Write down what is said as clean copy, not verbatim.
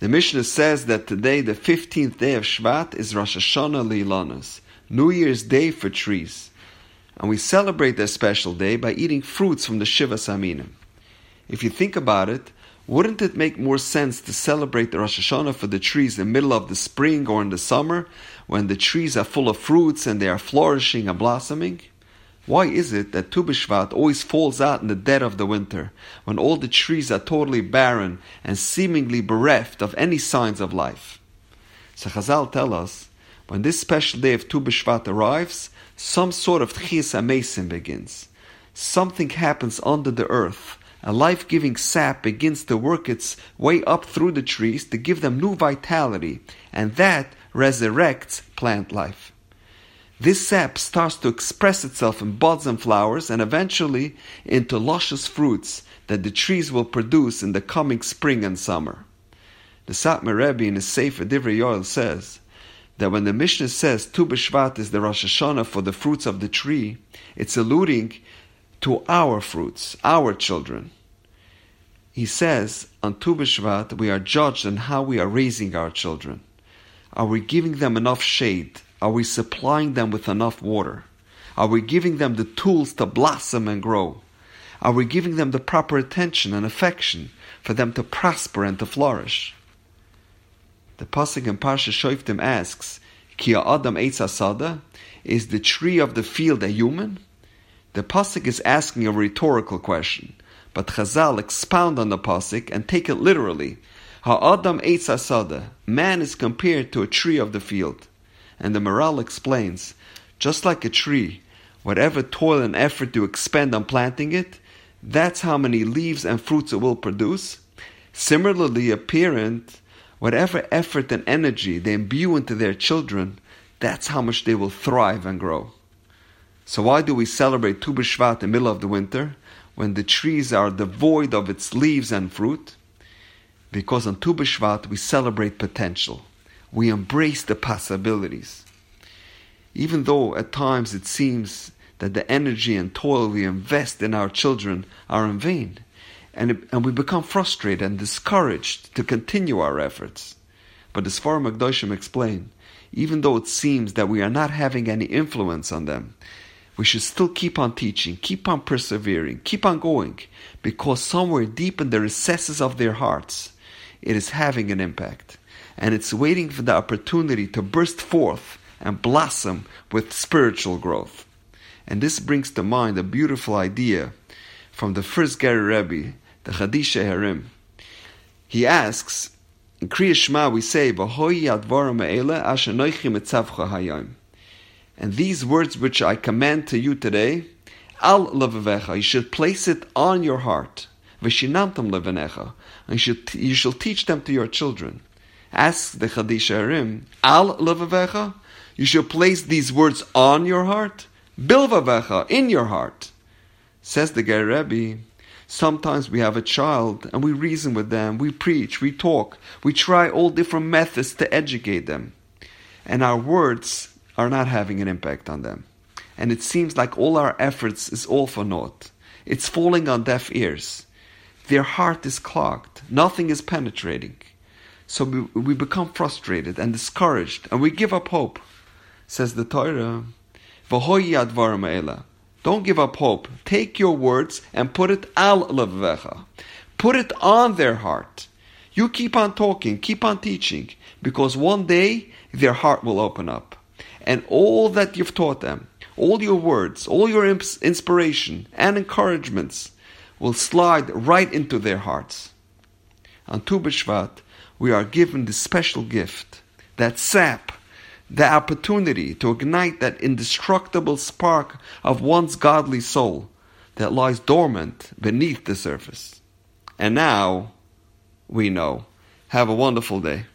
The Mishnah says that today, the 15th day of Shvat, is Rosh Hashanah Le'Ilanos, New Year's Day for trees. And we celebrate their special day by eating fruits from the Shiva Samina. If you think about it, wouldn't it make more sense to celebrate the Rosh Hashanah for the trees in the middle of the spring or in the summer, when the trees are full of fruits and they are flourishing and blossoming? Why is it that Tu B'Shvat always falls out in the dead of the winter, when all the trees are totally barren and seemingly bereft of any signs of life? So Chazal tell us, when this special day of Tu B'Shvat arrives, some sort of Tchis Amesim begins. Something happens under the earth. A life-giving sap begins to work its way up through the trees to give them new vitality, and that resurrects plant life. This sap starts to express itself in buds and flowers and eventually into luscious fruits that the trees will produce in the coming spring and summer. The Satmar Rebbe in his Sefer Divrei Yoel says that when the Mishnah says Tu B'Shvat is the Rosh Hashanah for the fruits of the tree, it's alluding to our fruits, our children. He says, on Tu B'Shvat, we are judged on how we are raising our children. Are we giving them enough shade? Are we supplying them with enough water? Are we giving them the tools to blossom and grow? Are we giving them the proper attention and affection for them to prosper and to flourish? The Pasek in Parshat Shoiftim asks, Ki ha'adam eitz hasada? Is the tree of the field a human? The Pasek is asking a rhetorical question, but Chazal expound on the Pasek and take it literally. Ha'adam eitz hasada, man is compared to a tree of the field. And the Maral explains, just like a tree, whatever toil and effort you expend on planting it, that's how many leaves and fruits it will produce. Similarly, a parent, whatever effort and energy they imbue into their children, that's how much they will thrive and grow. So why do we celebrate Tu B'Shvat in the middle of the winter, when the trees are devoid of its leaves and fruit? Because on Tu B'Shvat we celebrate potential. We embrace the possibilities. Even though at times it seems that the energy and toil we invest in our children are in vain, and we become frustrated and discouraged to continue our efforts. But as Farah Magdoshim explained, even though it seems that we are not having any influence on them, we should still keep on teaching, keep on persevering, keep on going, because somewhere deep in the recesses of their hearts, it is having an impact. And it's waiting for the opportunity to burst forth and blossom with spiritual growth. And this brings to mind a beautiful idea from the first Gary Rebbe, the Chiddushei HaRim. He asks, in Kriya Shema we say, and these words which I command to you today, you should place it on your heart, and you shall teach them to your children. Ask the Chiddushei HaRim, Al levavecha, you shall place these words on your heart, Bil vavecha, in your heart. Says the Gerrer Rebbe, sometimes we have a child and we reason with them, we preach, we talk, we try all different methods to educate them. And our words are not having an impact on them. And it seems like all our efforts is all for naught. It's falling on deaf ears. Their heart is clogged, nothing is penetrating. So we become frustrated and discouraged, and we give up hope. Says the Torah, V'hoi advarim eila. Don't give up hope. Take your words and put it al levavecha. Put it on their heart. You keep on talking, keep on teaching, because one day their heart will open up. And all that you've taught them, all your words, all your inspiration and encouragements will slide right into their hearts. On Tu B'Shvat, we are given this special gift, that sap, the opportunity to ignite that indestructible spark of one's godly soul that lies dormant beneath the surface. And now we know. Have a wonderful day.